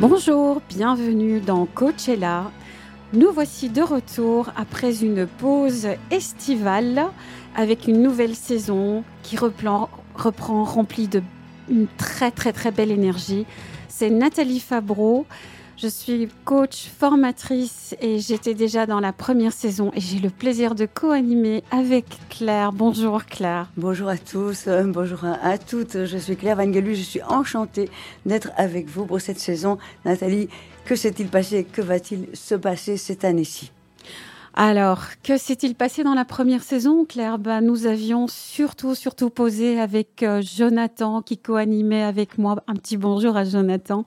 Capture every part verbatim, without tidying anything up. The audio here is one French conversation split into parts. Bonjour, bienvenue dans Coachella. Nous voici de retour après une pause estivale avec une nouvelle saison qui reprend, reprend remplie d'une très très très belle énergie. C'est Nathalie Fabreau. Je suis coach, formatrice et j'étais déjà dans la première saison et j'ai le plaisir de co-animer avec Claire. Bonjour Claire. Bonjour à tous, euh, bonjour à, à toutes. Je suis Claire Vangelu, je suis enchantée d'être avec vous pour cette saison. Nathalie, que s'est-il passé ? Que va-t-il se passer cette année-ci ? Alors, que s'est-il passé dans la première saison, Claire ? Ben, nous avions surtout, surtout posé avec euh, Jonathan qui co-animait avec moi. Un petit bonjour à Jonathan.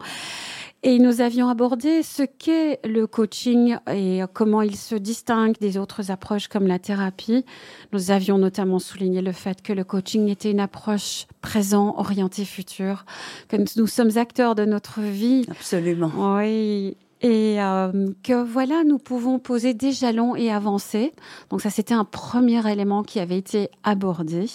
Et nous avions abordé ce qu'est le coaching et comment il se distingue des autres approches comme la thérapie. Nous avions notamment souligné le fait que le coaching était une approche présent, orientée futur, que nous sommes acteurs de notre vie. Absolument. Oui. Et euh, que voilà, nous pouvons poser des jalons et avancer. Donc ça, c'était un premier élément qui avait été abordé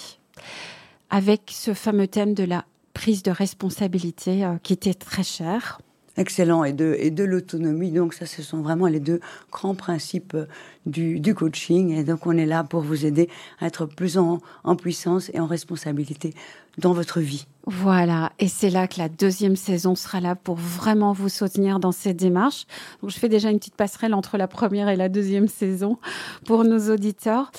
avec ce fameux thème de la prise de responsabilité euh, qui était très cher. Excellent, et de, et de l'autonomie. Donc ça, ce sont vraiment les deux grands principes du, du coaching. Et donc, on est là pour vous aider à être plus en, en puissance et en responsabilité dans votre vie. Voilà, et c'est là que la deuxième saison sera là pour vraiment vous soutenir dans cette démarche. Donc, je fais déjà une petite passerelle entre la première et la deuxième saison pour nos auditeurs.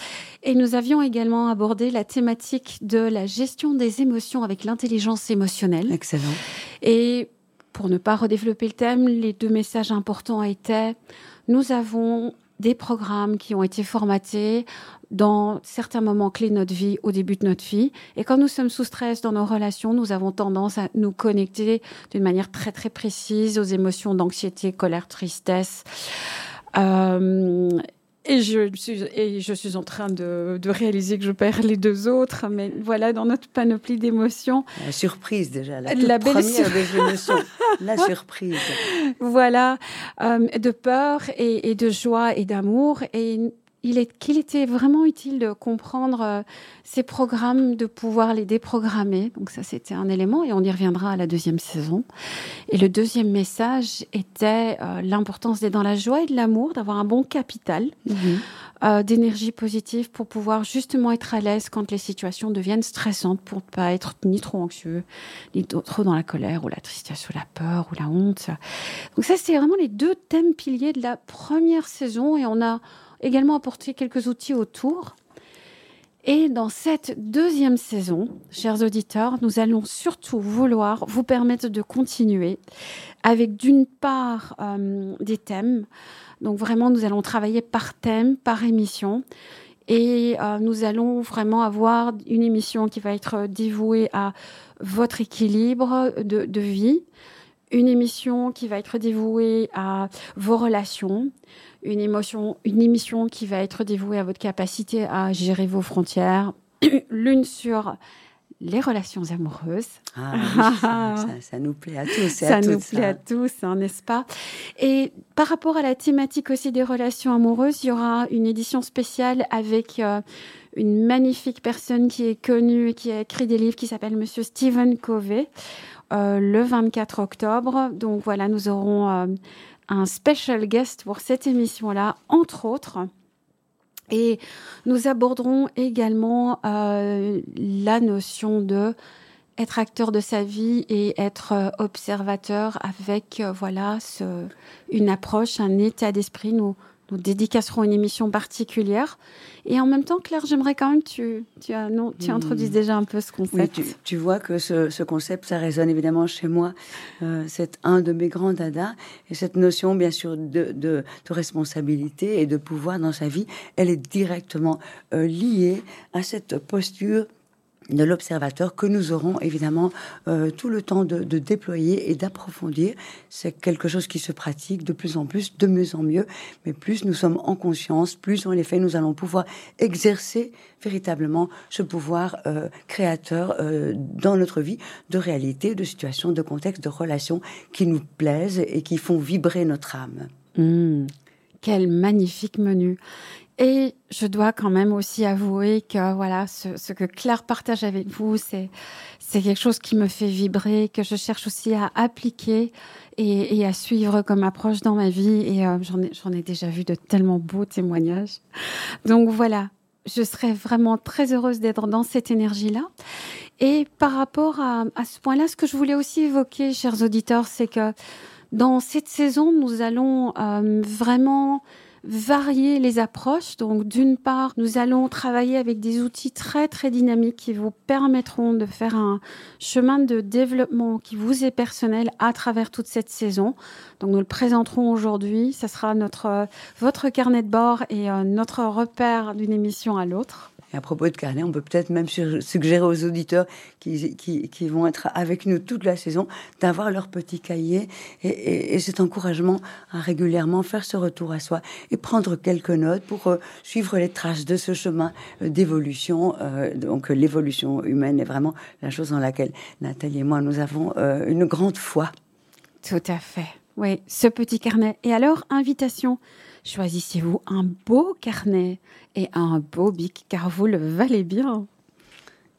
Et nous avions également abordé la thématique de la gestion des émotions avec l'intelligence émotionnelle. Excellent. Et... pour ne pas redévelopper le thème, les deux messages importants étaient « Nous avons des programmes qui ont été formatés dans certains moments clés de notre vie, au début de notre vie. Et quand nous sommes sous stress dans nos relations, nous avons tendance à nous connecter d'une manière très, très précise aux émotions d'anxiété, colère, tristesse. Euh, » Et je, suis, et je suis en train de, de réaliser que je perds les deux autres, mais voilà, dans notre panoplie d'émotions... La surprise déjà, la, la belle première sur... des émotions, la surprise. Voilà, euh, de peur et, et de joie et d'amour. Et il est, qu'il était vraiment utile de comprendre euh, ces programmes, de pouvoir les déprogrammer. Donc ça, c'était un élément et on y reviendra à la deuxième saison. Et le deuxième message était euh, l'importance d'être dans la joie et de l'amour, d'avoir un bon capital mmh. euh, d'énergie positive pour pouvoir justement être à l'aise quand les situations deviennent stressantes, pour ne pas être ni trop anxieux, ni trop dans la colère ou la tristesse ou la peur ou la honte. Donc ça, c'est vraiment les deux thèmes piliers de la première saison et on a également apporter quelques outils autour. Et dans cette deuxième saison, chers auditeurs, nous allons surtout vouloir vous permettre de continuer avec d'une part euh, des thèmes. Donc vraiment, nous allons travailler par thème, par émission. Et euh, nous allons vraiment avoir une émission qui va être dévouée à votre équilibre de, de vie. Une émission qui va être dévouée à vos relations, une, émotion, une émission qui va être dévouée à votre capacité à gérer vos frontières, l'une sur les relations amoureuses. Ah, oui, ça, ça, ça nous plaît à tous et à toutes. Ça nous plaît à tous, hein, n'est-ce pas ? Et par rapport à la thématique aussi des relations amoureuses, il y aura une édition spéciale avec... Euh, une magnifique personne qui est connue et qui a écrit des livres, qui s'appelle Monsieur Stephen Covey, euh, le vingt-quatre octobre. Donc voilà, nous aurons euh, un special guest pour cette émission-là, entre autres. Et nous aborderons également euh, la notion de être acteur de sa vie et être observateur avec euh, voilà, ce, une approche, un état d'esprit, nous Nous dédicacerons une émission particulière. Et en même temps, Claire, j'aimerais quand même que tu, tu, non, tu introduises déjà un peu ce concept. Oui, tu, tu vois que ce, ce concept, ça résonne évidemment chez moi. Euh, c'est un de mes grands dadas. Et cette notion, bien sûr, de, de, de responsabilité et de pouvoir dans sa vie, elle est directement euh, liée à cette posture de l'observateur que nous aurons évidemment euh, tout le temps de, de déployer et d'approfondir. C'est quelque chose qui se pratique de plus en plus, de mieux en mieux, mais plus nous sommes en conscience, plus en effet nous allons pouvoir exercer véritablement ce pouvoir euh, créateur euh, dans notre vie, de réalité, de situation, de contexte, de relations qui nous plaisent et qui font vibrer notre âme. Mmh, quel magnifique menu! Et je dois quand même aussi avouer que voilà, ce, ce que Claire partage avec vous, c'est c'est quelque chose qui me fait vibrer, que je cherche aussi à appliquer et, et à suivre comme approche dans ma vie. Et euh, j'en ai j'en ai déjà vu de tellement beaux témoignages. Donc voilà, je serais vraiment très heureuse d'être dans cette énergie-là. Et par rapport à, à ce point-là, ce que je voulais aussi évoquer, chers auditeurs, c'est que dans cette saison, nous allons euh, vraiment varier les approches. Donc, d'une part, nous allons travailler avec des outils très, très dynamiques qui vous permettront de faire un chemin de développement qui vous est personnel à travers toute cette saison. Donc, nous le présenterons aujourd'hui. Ça sera notre, votre carnet de bord et euh, notre repère d'une émission à l'autre. Et à propos de carnet, on peut peut-être même suggérer aux auditeurs qui, qui, qui vont être avec nous toute la saison d'avoir leur petit cahier et, et, et cet encouragement à régulièrement faire ce retour à soi et prendre quelques notes pour euh, suivre les traces de ce chemin d'évolution. Euh, donc l'évolution humaine est vraiment la chose dans laquelle Nathalie et moi, nous avons euh, une grande foi. Tout à fait. Oui, ce petit carnet. Et alors, invitation, choisissez-vous un beau carnet et un beau bic, car vous le valez bien.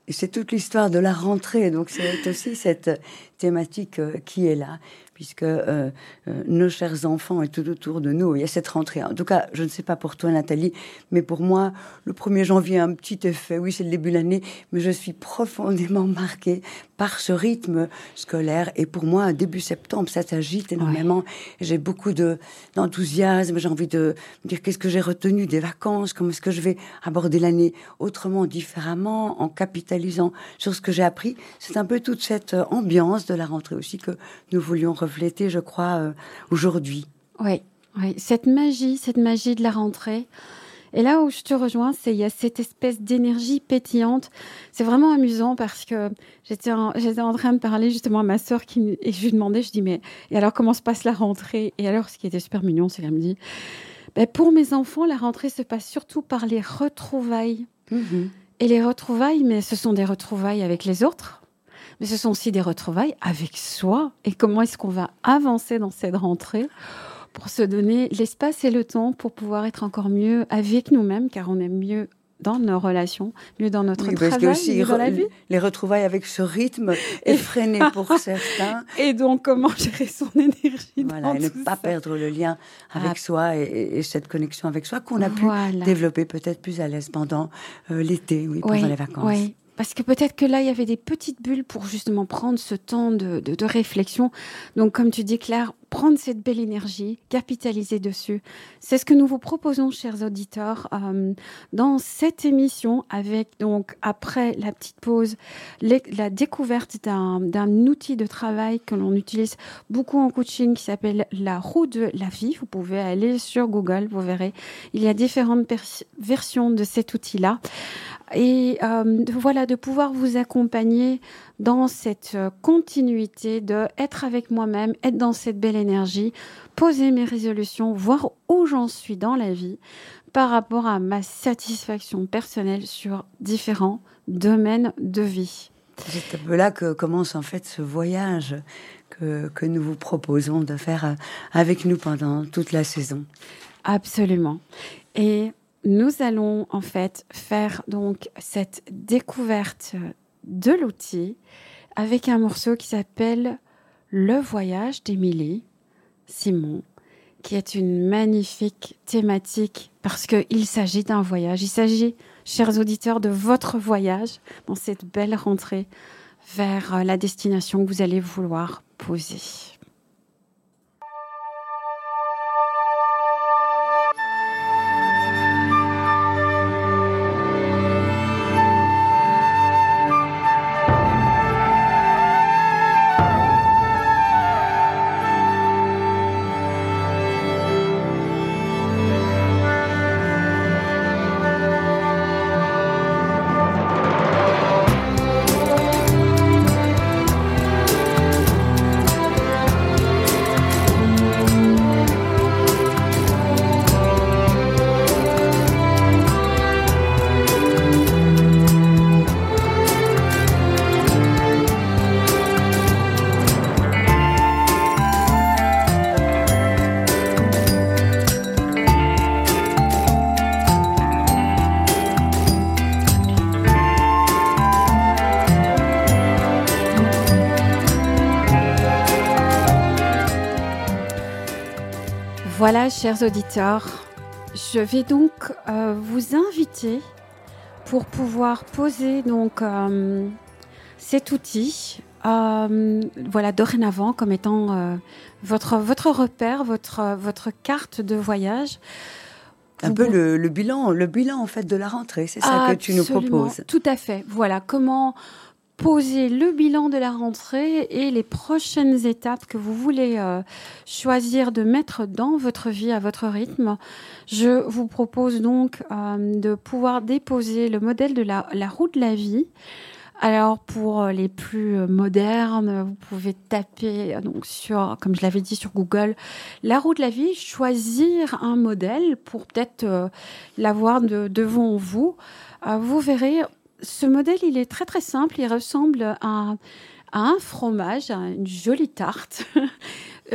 Et c'est toute l'histoire de la rentrée, donc c'est aussi cette thématique qui est là, puisque euh, euh, nos chers enfants et tout autour de nous, il y a cette rentrée. En tout cas, je ne sais pas pour toi, Nathalie, mais pour moi, le premier janvier a un petit effet. Oui, c'est le début de l'année, mais je suis profondément marquée par ce rythme scolaire. Et pour moi, début septembre, ça s'agite énormément. Ouais. J'ai beaucoup de, d'enthousiasme, j'ai envie de me dire qu'est-ce que j'ai retenu des vacances, comment est-ce que je vais aborder l'année autrement, différemment, en capitalisant sur ce que j'ai appris. C'est un peu toute cette ambiance de la rentrée aussi que nous voulions revenir. L'été, je crois, euh, aujourd'hui. Oui, oui, cette magie, cette magie de la rentrée. Et là où je te rejoins, c'est il y a cette espèce d'énergie pétillante. C'est vraiment amusant parce que j'étais en, j'étais en train de parler justement à ma sœur qui, et je lui demandais, je dis, mais et alors comment se passe la rentrée ? Et alors, ce qui était super mignon, c'est qu'elle me dit, ben, pour mes enfants, la rentrée se passe surtout par les retrouvailles. Mmh. Et les retrouvailles, mais ce sont des retrouvailles avec les autres. Mais ce sont aussi des retrouvailles avec soi. Et comment est-ce qu'on va avancer dans cette rentrée pour se donner l'espace et le temps pour pouvoir être encore mieux avec nous-mêmes, car on est mieux dans nos relations, mieux dans notre oui, travail, mieux dans re- la vie. Les retrouvailles avec ce rythme effréné pour certains. Et donc, comment gérer son énergie voilà, dans et tout et ne pas ça. Perdre le lien avec ah. soi et, et cette connexion avec soi qu'on a voilà. pu développer peut-être plus à l'aise pendant euh, l'été, oui, pendant oui, les vacances. Oui. Parce que peut-être que là, il y avait des petites bulles pour justement prendre ce temps de, de, de réflexion. Donc, comme tu dis, Claire, prendre cette belle énergie, capitaliser dessus. C'est ce que nous vous proposons, chers auditeurs, euh, dans cette émission avec, donc, après la petite pause, les, la découverte d'un, d'un outil de travail que l'on utilise beaucoup en coaching qui s'appelle la roue de la vie. Vous pouvez aller sur Google, vous verrez. Il y a différentes pers- versions de cet outil-là. Et euh, de, voilà, de pouvoir vous accompagner dans cette continuité de être avec moi-même, être dans cette belle énergie, poser mes résolutions, voir où j'en suis dans la vie par rapport à ma satisfaction personnelle sur différents domaines de vie. C'est un peu là que commence en fait ce voyage que, que nous vous proposons de faire avec nous pendant toute la saison. Absolument. Et nous allons en fait faire donc cette découverte de l'outil avec un morceau qui s'appelle « Le voyage » d'Émilie Simon, qui est une magnifique thématique parce qu'il s'agit d'un voyage. Il s'agit, chers auditeurs, de votre voyage dans cette belle rentrée vers la destination que vous allez vouloir poser. Voilà, chers auditeurs, je vais donc euh, vous inviter pour pouvoir poser donc euh, cet outil, euh, voilà, dorénavant comme étant euh, votre votre repère, votre votre carte de voyage. Un peu le, le bilan, le bilan en fait de la rentrée, c'est ça Absolument, que tu nous proposes. Tout à fait. Voilà comment poser le bilan de la rentrée et les prochaines étapes que vous voulez euh, choisir de mettre dans votre vie à votre rythme. Je vous propose donc euh, de pouvoir déposer le modèle de la, la roue de la vie. Alors pour les plus modernes, vous pouvez taper donc sur, comme je l'avais dit sur Google, la roue de la vie, choisir un modèle pour peut-être euh, l'avoir de, devant vous. Euh, vous verrez, ce modèle il est très très simple, il ressemble à, à un fromage, à une jolie tarte,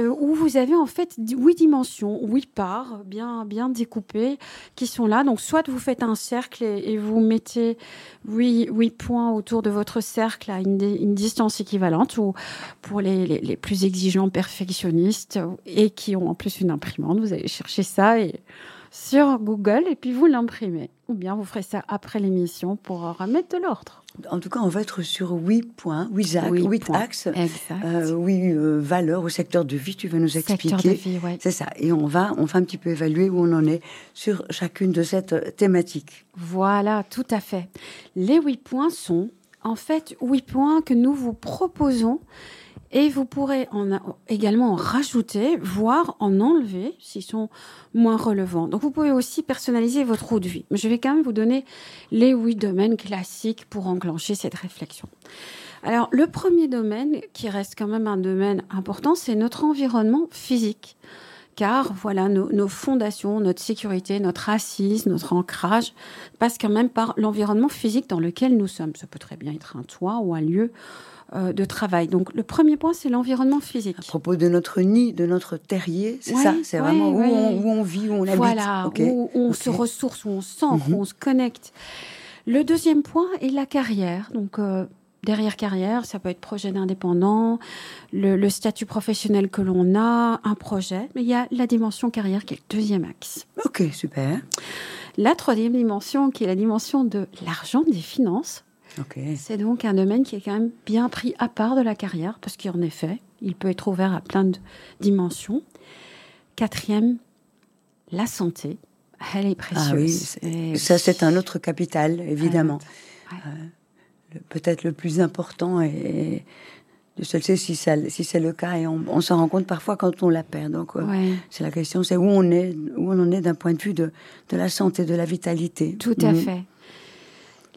où vous avez en fait huit dimensions, huit parts bien, bien découpées qui sont là. Donc, soit vous faites un cercle et, et vous mettez huit, huit points autour de votre cercle à une, une distance équivalente, ou pour les, les, les plus exigeants perfectionnistes et qui ont en plus une imprimante, vous allez chercher ça et, sur Google et puis vous l'imprimez. Ou bien vous ferez ça après l'émission pour remettre de l'ordre. En tout cas, on va être sur huit points, huit axes, huit axes, huit valeurs au secteur de vie. Tu vas nous expliquer. Secteur de vie, ouais. C'est ça. Et on va, on va un petit peu évaluer où on en est sur chacune de cette thématique. Voilà, tout à fait. Les huit points sont, en fait, huit points que nous vous proposons. Et vous pourrez en, également en rajouter, voire en enlever, s'ils sont moins relevants. Donc, vous pouvez aussi personnaliser votre roue de vie. Mais je vais quand même vous donner les huit domaines classiques pour enclencher cette réflexion. Alors, le premier domaine, qui reste quand même un domaine important, c'est notre environnement physique. Car, voilà, nos, nos fondations, notre sécurité, notre assise, notre ancrage passent quand même par l'environnement physique dans lequel nous sommes. Ça peut très bien être un toit ou un lieu de travail. Donc, le premier point, c'est l'environnement physique. À propos de notre nid, de notre terrier, c'est ouais, ça C'est ouais, vraiment où, ouais. on, où on vit, où on habite. Voilà, okay. où on okay. se ressource, où on s'ancre, mm-hmm. où on se connecte. Le deuxième point est la carrière. Donc, euh, derrière carrière, ça peut être projet d'indépendant, le, le statut professionnel que l'on a, un projet. Mais il y a la dimension carrière qui est le deuxième axe. Ok, super. La troisième dimension, qui est la dimension de l'argent, des finances. Okay. C'est donc un domaine qui est quand même bien pris à part de la carrière, parce qu'en effet, il peut être ouvert à plein de dimensions. Quatrième, la santé. Elle est précieuse. Ah oui, c'est, Et... ça c'est un autre capital, évidemment. Ouais. Euh, le, peut-être le plus important et... Je sais si, ça, si c'est le cas et on, on s'en rend compte parfois quand on la perd. Donc, ouais. euh, c'est la question, c'est où on, est, où on en est d'un point de vue de, de la santé, de la vitalité. Tout à mmh. fait.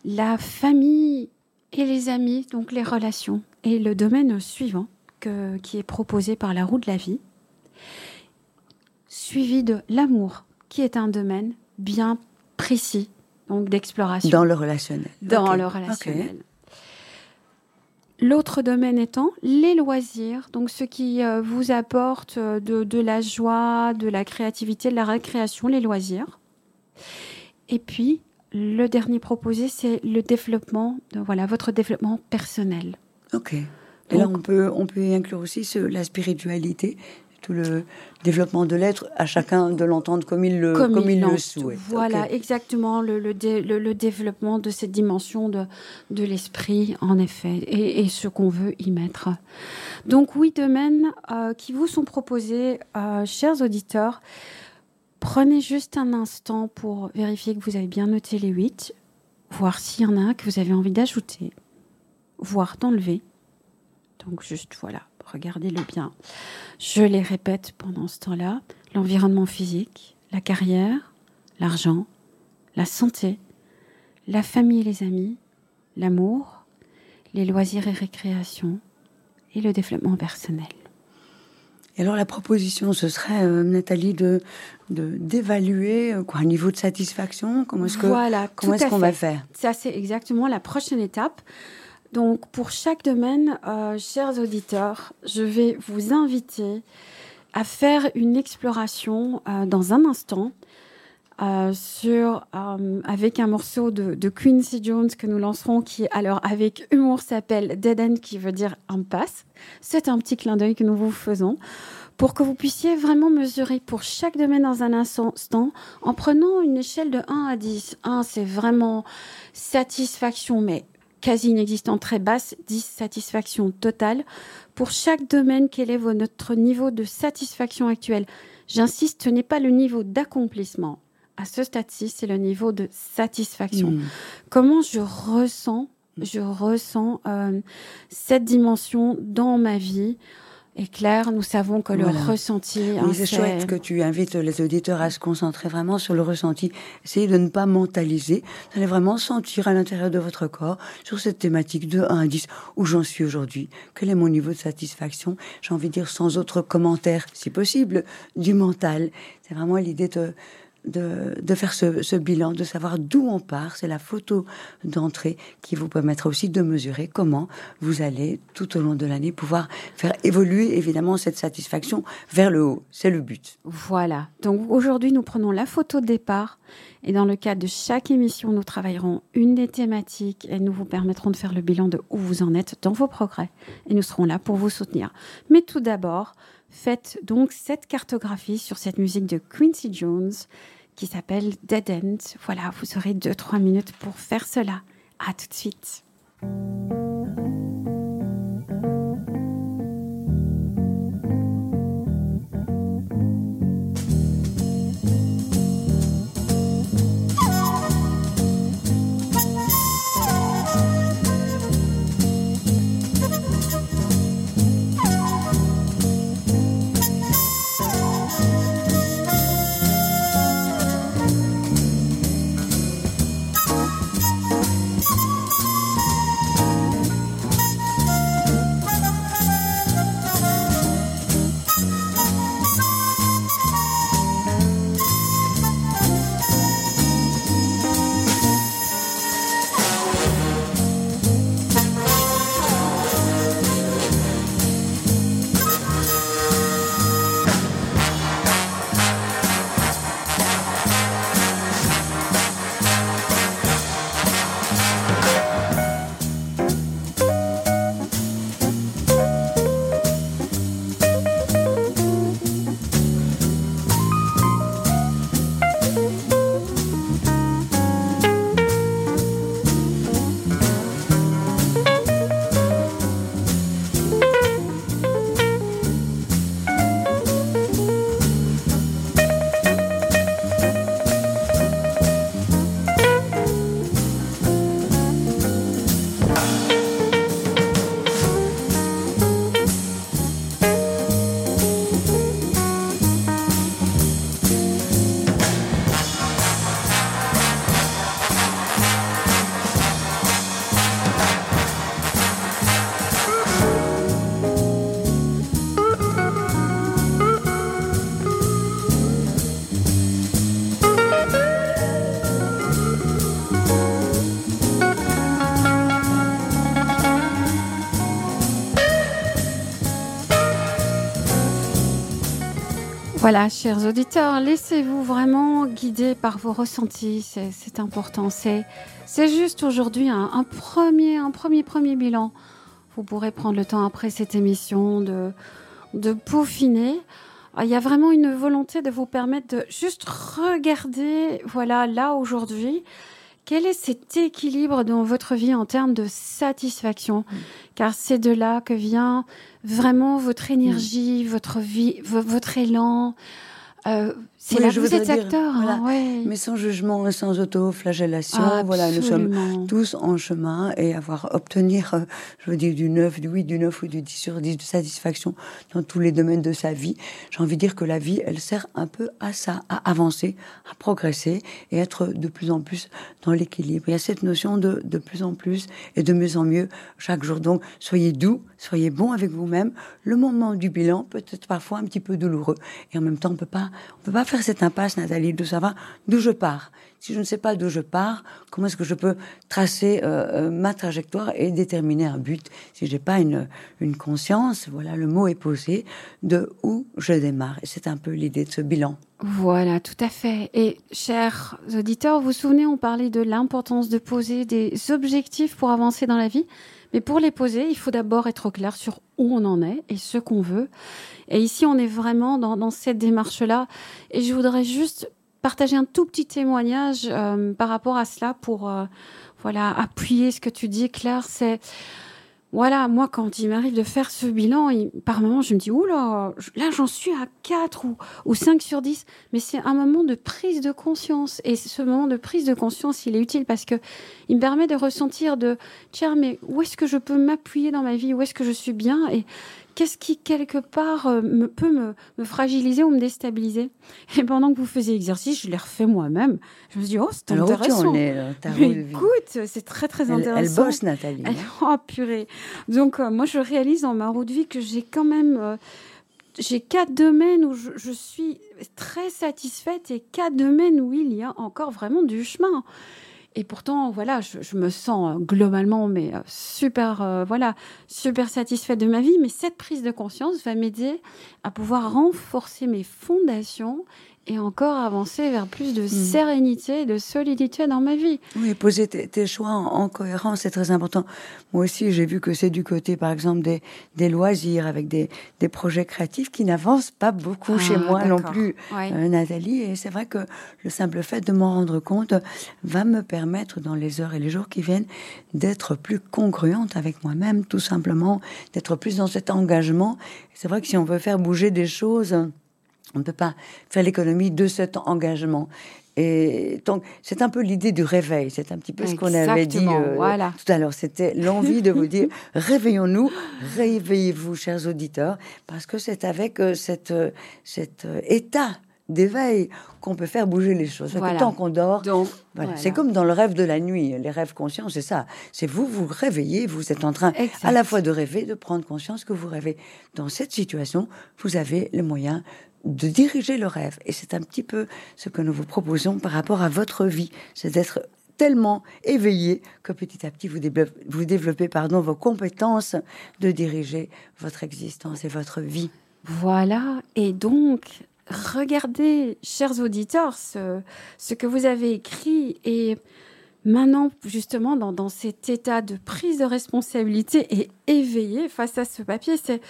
La famille et les amis, donc les relations, et le domaine suivant que, qui est proposé par la roue de la vie, suivi de l'amour, qui est un domaine bien précis, donc d'exploration. Dans le relationnel. Dans okay. le relationnel. Okay. L'autre domaine étant les loisirs, donc ce qui euh, vous apporte de, de la joie, de la créativité, de la récréation, les loisirs. Et puis, le dernier proposé, c'est le développement, de, voilà, votre développement personnel. Ok. Et là, on peut, on peut y inclure aussi ce, la spiritualité, tout le développement de l'être, à chacun de l'entendre comme il le, comme comme il le souhaite. Voilà, okay. exactement, le, le, dé, le, le développement de cette dimension de, de l'esprit, en effet, et, et ce qu'on veut y mettre. Donc, huit domaines euh, qui vous sont proposés, euh, chers auditeurs. Prenez juste un instant pour vérifier que vous avez bien noté les huit, voir s'il y en a un que vous avez envie d'ajouter, voire d'enlever. Donc juste, voilà, regardez-le bien. Je les répète pendant ce temps-là. L'environnement physique, la carrière, l'argent, la santé, la famille et les amis, l'amour, les loisirs et récréations et le développement personnel. Et alors, la proposition, ce serait, euh, Nathalie, de, de, d'évaluer quoi, un niveau de satisfaction. Comment est-ce, que, voilà, comment est-ce qu'on fait. va faire Ça, c'est exactement la prochaine étape. Donc, pour chaque domaine, euh, chers auditeurs, je vais vous inviter à faire une exploration euh, dans un instant euh, sur, euh, avec un morceau de, de Quincy Jones que nous lancerons, qui, alors, avec humour, s'appelle « Dead End », qui veut dire « impasse ». C'est un petit clin d'œil que nous vous faisons pour que vous puissiez vraiment mesurer pour chaque domaine dans un instant, en prenant une échelle de un à dix. un, c'est vraiment satisfaction, mais quasi inexistante, très basse. dix, satisfaction totale. Pour chaque domaine, quel est votre niveau de satisfaction actuel ? J'insiste, ce n'est pas le niveau d'accomplissement. À ce stade-ci, c'est le niveau de satisfaction. Mmh. Comment je ressens, je ressens euh, cette dimension dans ma vie ? Et Claire, nous savons que le voilà. ressenti... Oui, hein, c'est, c'est chouette que tu invites les auditeurs à se concentrer vraiment sur le ressenti. Essayez de ne pas mentaliser. Vous allez vraiment sentir à l'intérieur de votre corps, sur cette thématique de un à dix, où j'en suis aujourd'hui, quel est mon niveau de satisfaction. J'ai envie de dire sans autre commentaire, si possible, du mental. C'est vraiment l'idée de... De, de faire ce, ce bilan, de savoir d'où on part. C'est la photo d'entrée qui vous permettra aussi de mesurer comment vous allez, tout au long de l'année, pouvoir faire évoluer, évidemment, cette satisfaction vers le haut. C'est le but. Voilà. Donc, aujourd'hui, nous prenons la photo de départ. Et dans le cadre de chaque émission, nous travaillerons une des thématiques et nous vous permettrons de faire le bilan de où vous en êtes dans vos progrès. Et nous serons là pour vous soutenir. Mais tout d'abord... faites donc cette cartographie sur cette musique de Quincy Jones qui s'appelle Dead End. Voilà, vous aurez deux à trois minutes pour faire cela. À tout de suite. Voilà, chers auditeurs, laissez-vous vraiment guider par vos ressentis, c'est, c'est important. C'est, c'est juste aujourd'hui un, un, premier, un premier, premier bilan. Vous pourrez prendre le temps après cette émission de, de peaufiner. Il y a vraiment une volonté de vous permettre de juste regarder, voilà, là aujourd'hui, quel est cet équilibre dans votre vie en termes de satisfaction ? Mmh. Car c'est de là que vient vraiment votre énergie, mmh. votre vie, v- votre élan. Euh, c'est oui, là que vous êtes acteur. Voilà. Hein, ouais. Mais sans jugement, sans auto-flagellation. Ah, voilà, nous sommes tous en chemin et avoir, obtenir, je veux dire, du neuf, du huit, du neuf ou du dix sur dix de satisfaction dans tous les domaines de sa vie. J'ai envie de dire que la vie, elle sert un peu à ça, à avancer, à progresser et être de plus en plus dans l'équilibre. Il y a cette notion de de plus en plus et de mieux en mieux chaque jour. Donc, soyez doux, soyez bons avec vous-même. Le moment du bilan peut être parfois un petit peu douloureux. Et en même temps, on peut pas On ne peut pas faire cette impasse, Nathalie, de savoir d'où je pars. Si je ne sais pas d'où je pars, comment est-ce que je peux tracer euh, ma trajectoire et déterminer un but ? Si je n'ai pas une, une conscience, voilà, le mot est posé, de où je démarre. Et c'est un peu l'idée de ce bilan. Voilà, tout à fait. Et chers auditeurs, vous vous souvenez, on parlait de l'importance de poser des objectifs pour avancer dans la vie. Mais pour les poser, il faut d'abord être clair sur où on en est et ce qu'on veut. Et ici, on est vraiment dans, dans cette démarche-là. Et je voudrais juste partager un tout petit témoignage euh, par rapport à cela pour euh, voilà, appuyer ce que tu dis, Claire. C'est... Voilà, moi, quand il m'arrive de faire ce bilan, il, par moment, je me dis, oula, là, j'en suis à quatre ou, ou cinq sur dix. Mais c'est un moment de prise de conscience. Et ce moment de prise de conscience, il est utile parce que il me permet de ressentir de, tiens, mais où est-ce que je peux m'appuyer dans ma vie? Où est-ce que je suis bien? Et qu'est-ce qui, quelque part, me, peut me, me fragiliser ou me déstabiliser? Et pendant que vous faisiez l'exercice, je l'ai refait moi-même. Je me suis dit, oh, c'est alors intéressant. Est, euh, mais écoute, c'est très, très intéressant. Elle, elle bosse, Nathalie. Elle, oh, purée. Donc, euh, moi, je réalise dans ma route de vie que j'ai quand même... Euh, j'ai quatre domaines où je, je suis très satisfaite et quatre domaines où il y a encore vraiment du chemin. Et pourtant, voilà, je, je me sens globalement mais super, euh, voilà, super satisfaite de ma vie. Mais cette prise de conscience va m'aider à pouvoir renforcer mes fondations et encore avancer vers plus de sérénité et de solidité dans ma vie. Oui, poser t- tes choix en, en cohérence, c'est très important. Moi aussi, j'ai vu que c'est du côté, par exemple, des, des loisirs, avec des, des projets créatifs qui n'avancent pas beaucoup ah, chez moi non plus, ouais. euh, Nathalie. Et c'est vrai que le simple fait de m'en rendre compte va me permettre, dans les heures et les jours qui viennent, d'être plus congruente avec moi-même, tout simplement, d'être plus dans cet engagement. C'est vrai que si on veut faire bouger des choses... On ne peut pas faire l'économie de cet engagement. Et donc, c'est un peu l'idée du réveil. C'est un petit peu exactement, ce qu'on avait dit euh, voilà. tout à l'heure. C'était l'envie de vous dire, réveillons-nous, réveillez-vous, chers auditeurs, parce que c'est avec euh, cette, euh, cet euh, état d'éveil qu'on peut faire bouger les choses. Voilà. Que tant qu'on dort... Donc, voilà. Voilà. C'est comme dans le rêve de la nuit. Les rêves conscients, c'est ça. C'est vous, vous réveillez, vous êtes en train exact. À la fois de rêver, de prendre conscience que vous rêvez. Dans cette situation, vous avez les moyens... de diriger le rêve. Et c'est un petit peu ce que nous vous proposons par rapport à votre vie. C'est d'être tellement éveillé que petit à petit, vous développez, vous développez pardon, vos compétences de diriger votre existence et votre vie. Voilà. Et donc, regardez, chers auditeurs, ce, ce que vous avez écrit et... Maintenant, justement, dans, dans cet état de prise de responsabilité et éveillé face à ce papier, c'est...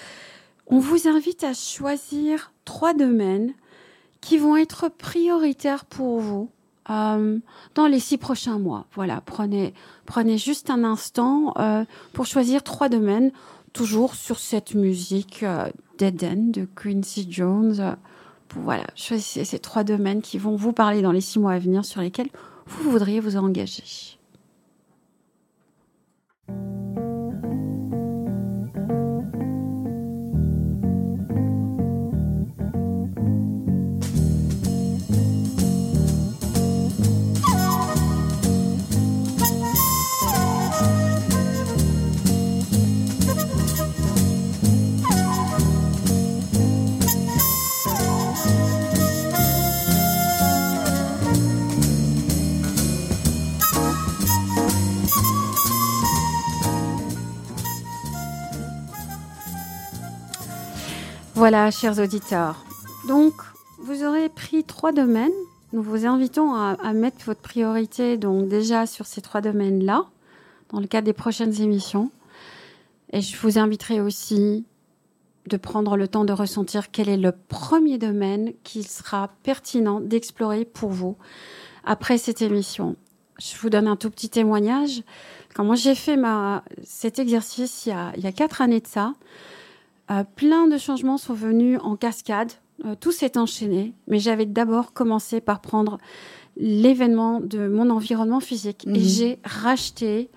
On vous invite à choisir trois domaines qui vont être prioritaires pour vous euh, dans les six prochains mois. Voilà, prenez, prenez juste un instant euh, pour choisir trois domaines, toujours sur cette musique euh, d'Eden de Quincy Jones. Euh, pour, voilà, choisissez ces trois domaines qui vont vous parler dans les six mois à venir, sur lesquels vous voudriez vous engager. Voilà, chers auditeurs. Donc, vous aurez pris trois domaines. Nous vous invitons à, à mettre votre priorité donc déjà sur ces trois domaines-là, dans le cadre des prochaines émissions. Et je vous inviterai aussi de prendre le temps de ressentir quel est le premier domaine qu'il sera pertinent d'explorer pour vous après cette émission. Je vous donne un tout petit témoignage. Quand moi, j'ai fait ma, cet exercice il y a, il y a quatre années de ça, Euh, plein de changements sont venus en cascade, euh, tout s'est enchaîné, mais j'avais d'abord commencé par prendre l'événement de mon environnement physique. Mmh. Et j'ai racheté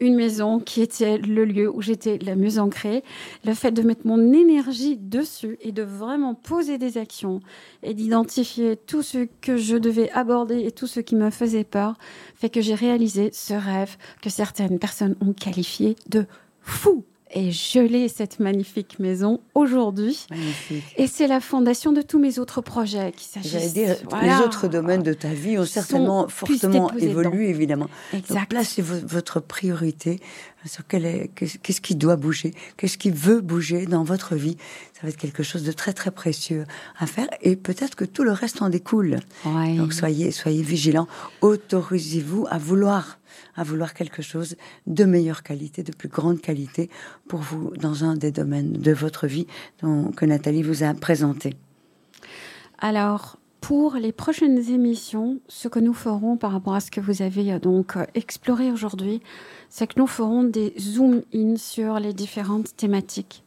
une maison qui était le lieu où j'étais la mieux ancrée. Le fait de mettre mon énergie dessus et de vraiment poser des actions et d'identifier tout ce que je devais aborder et tout ce qui me faisait peur, fait que j'ai réalisé ce rêve que certaines personnes ont qualifié de fou. et geler cette magnifique maison aujourd'hui. Magnifique. Et c'est la fondation de tous mes autres projets. Qu'il s'agisse... J'allais dire, voilà. Les autres domaines de ta vie ont certainement fortement évolué, évidemment. Exact. Donc, placez votre priorité sur quel est, qu'est-ce qui doit bouger, qu'est-ce qui veut bouger dans votre vie. Ça va être quelque chose de très, très précieux à faire. Et peut-être que tout le reste en découle. Ouais. Donc, soyez, soyez vigilants. Autorisez-vous à vouloir. à vouloir quelque chose de meilleure qualité, de plus grande qualité pour vous, dans un des domaines de votre vie dont, que Nathalie vous a présenté. Alors, pour les prochaines émissions, ce que nous ferons par rapport à ce que vous avez donc exploré aujourd'hui, c'est que nous ferons des zoom-in sur les différentes thématiques.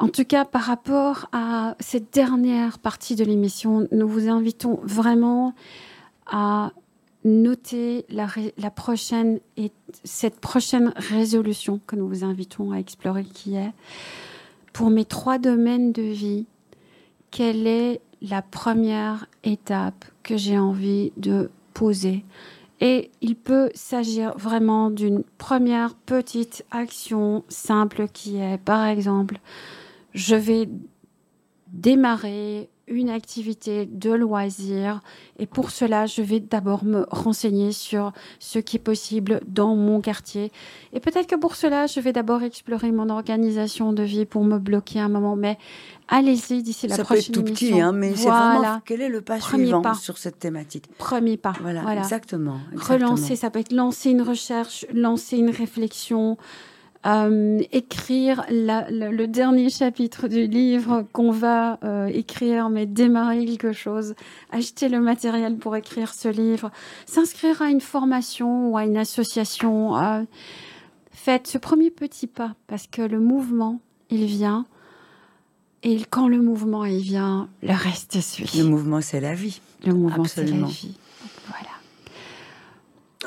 En tout cas, par rapport à cette dernière partie de l'émission, nous vous invitons vraiment à... Notez la, ré- la prochaine et cette prochaine résolution que nous vous invitons à explorer, qui est pour mes trois domaines de vie, quelle est la première étape que j'ai envie de poser. Et il peut s'agir vraiment d'une première petite action simple qui est, par exemple, je vais démarrer une activité de loisir et pour cela, je vais d'abord me renseigner sur ce qui est possible dans mon quartier. Et peut-être que pour cela, je vais d'abord explorer mon organisation de vie pour me bloquer un moment. Mais allez-y d'ici la prochaine émission. Ça peut être tout petit, hein, mais voilà. C'est vraiment quel est le pas Premier suivant pas. Sur cette thématique. Premier pas. Voilà, voilà. Exactement, exactement. Relancer, ça peut être lancer une recherche, lancer une réflexion. Euh, écrire la, le, le dernier chapitre du livre qu'on va euh, écrire, mais démarrer quelque chose, acheter le matériel pour écrire ce livre, s'inscrire à une formation ou à une association. Euh, faites ce premier petit pas, parce que le mouvement, il vient, et quand le mouvement, il vient, le reste suit. Le mouvement, c'est la vie. Le mouvement, Absolument. C'est la vie. Voilà.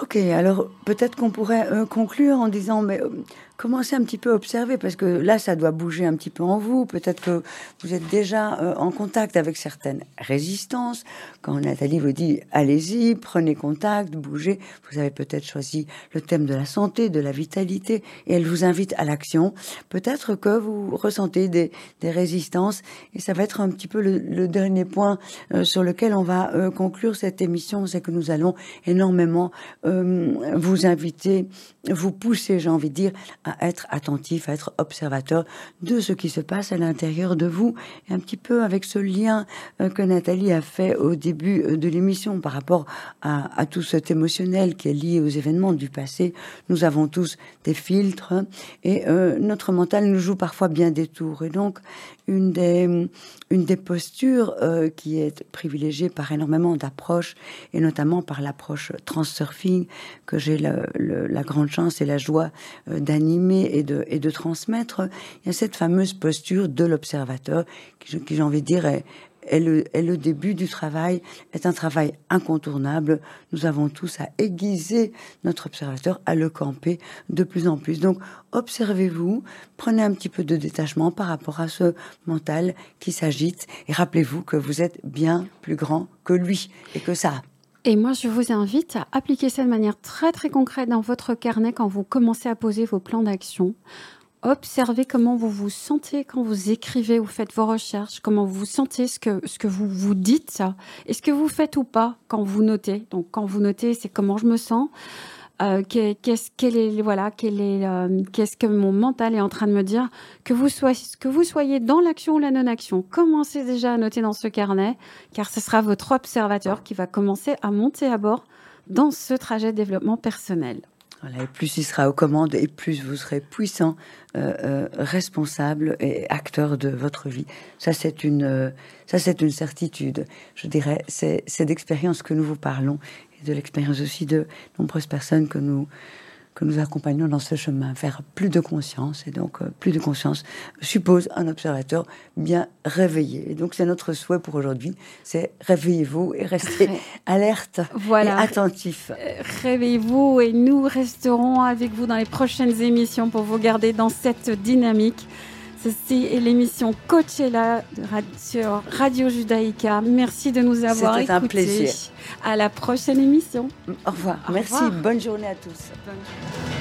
Ok, alors peut-être qu'on pourrait euh, conclure en disant, mais euh, commencez un petit peu à observer, parce que là, ça doit bouger un petit peu en vous. Peut-être que vous êtes déjà euh, en contact avec certaines résistances. Quand Nathalie vous dit, allez-y, prenez contact, bougez, vous avez peut-être choisi le thème de la santé, de la vitalité, et elle vous invite à l'action. Peut-être que vous ressentez des, des résistances, et ça va être un petit peu le, le dernier point euh, sur lequel on va euh, conclure cette émission, c'est que nous allons énormément... Euh, vous inviter, vous pousser, j'ai envie de dire, à être attentif, à être observateur de ce qui se passe à l'intérieur de vous, et un petit peu avec ce lien euh, que Nathalie a fait au début euh, de l'émission par rapport à, à tout cet émotionnel qui est lié aux événements du passé. Nous avons tous des filtres et euh, notre mental nous joue parfois bien des tours, et donc une des, une des postures euh, qui est privilégiée par énormément d'approches, et notamment par l'approche transurfing que j'ai la, le, la grande chance et la joie euh, d'animer et de, et de transmettre, il y a cette fameuse posture de l'observateur qui, qui j'ai envie de dire, est, est, le, est le début du travail, est un travail incontournable. Nous avons tous à aiguiser notre observateur, à le camper de plus en plus. Donc, observez-vous, prenez un petit peu de détachement par rapport à ce mental qui s'agite, et rappelez-vous que vous êtes bien plus grand que lui et que ça... Et moi, je vous invite à appliquer ça de manière très, très concrète dans votre carnet quand vous commencez à poser vos plans d'action. Observez comment vous vous sentez quand vous écrivez ou faites vos recherches, comment vous sentez ce que, ce que vous vous dites, et ce que vous faites ou pas quand vous notez. Donc, quand vous notez, c'est comment je me sens, euh, qu'est-ce, quel est, voilà, quel est, euh, qu'est-ce que mon mental est en train de me dire, que vous soyez, que vous soyez dans l'action ou la non-action. Commencez déjà à noter dans ce carnet, car ce sera votre observateur qui va commencer à monter à bord dans ce trajet de développement personnel. Voilà, et plus il sera aux commandes, et plus vous serez puissant, euh, euh, responsable et acteur de votre vie. Ça, c'est une, euh, ça, c'est une certitude. Je dirais, c'est, c'est d'expérience que nous vous parlons, et de l'expérience aussi de nombreuses personnes que nous, que nous accompagnons dans ce chemin vers plus de conscience. Et donc, euh, plus de conscience suppose un observateur bien réveillé. Et donc, c'est notre souhait pour aujourd'hui, c'est réveillez-vous et restez Ré- alerte voilà. et attentif. Réveillez-vous, et nous resterons avec vous dans les prochaines émissions pour vous garder dans cette dynamique. Ceci est l'émission Coachella sur Radio Judaïca. Merci de nous avoir écoutés. C'était un plaisir. À la prochaine émission. Au revoir. Au Merci. Revoir. Bonne journée à tous. Bonne journée.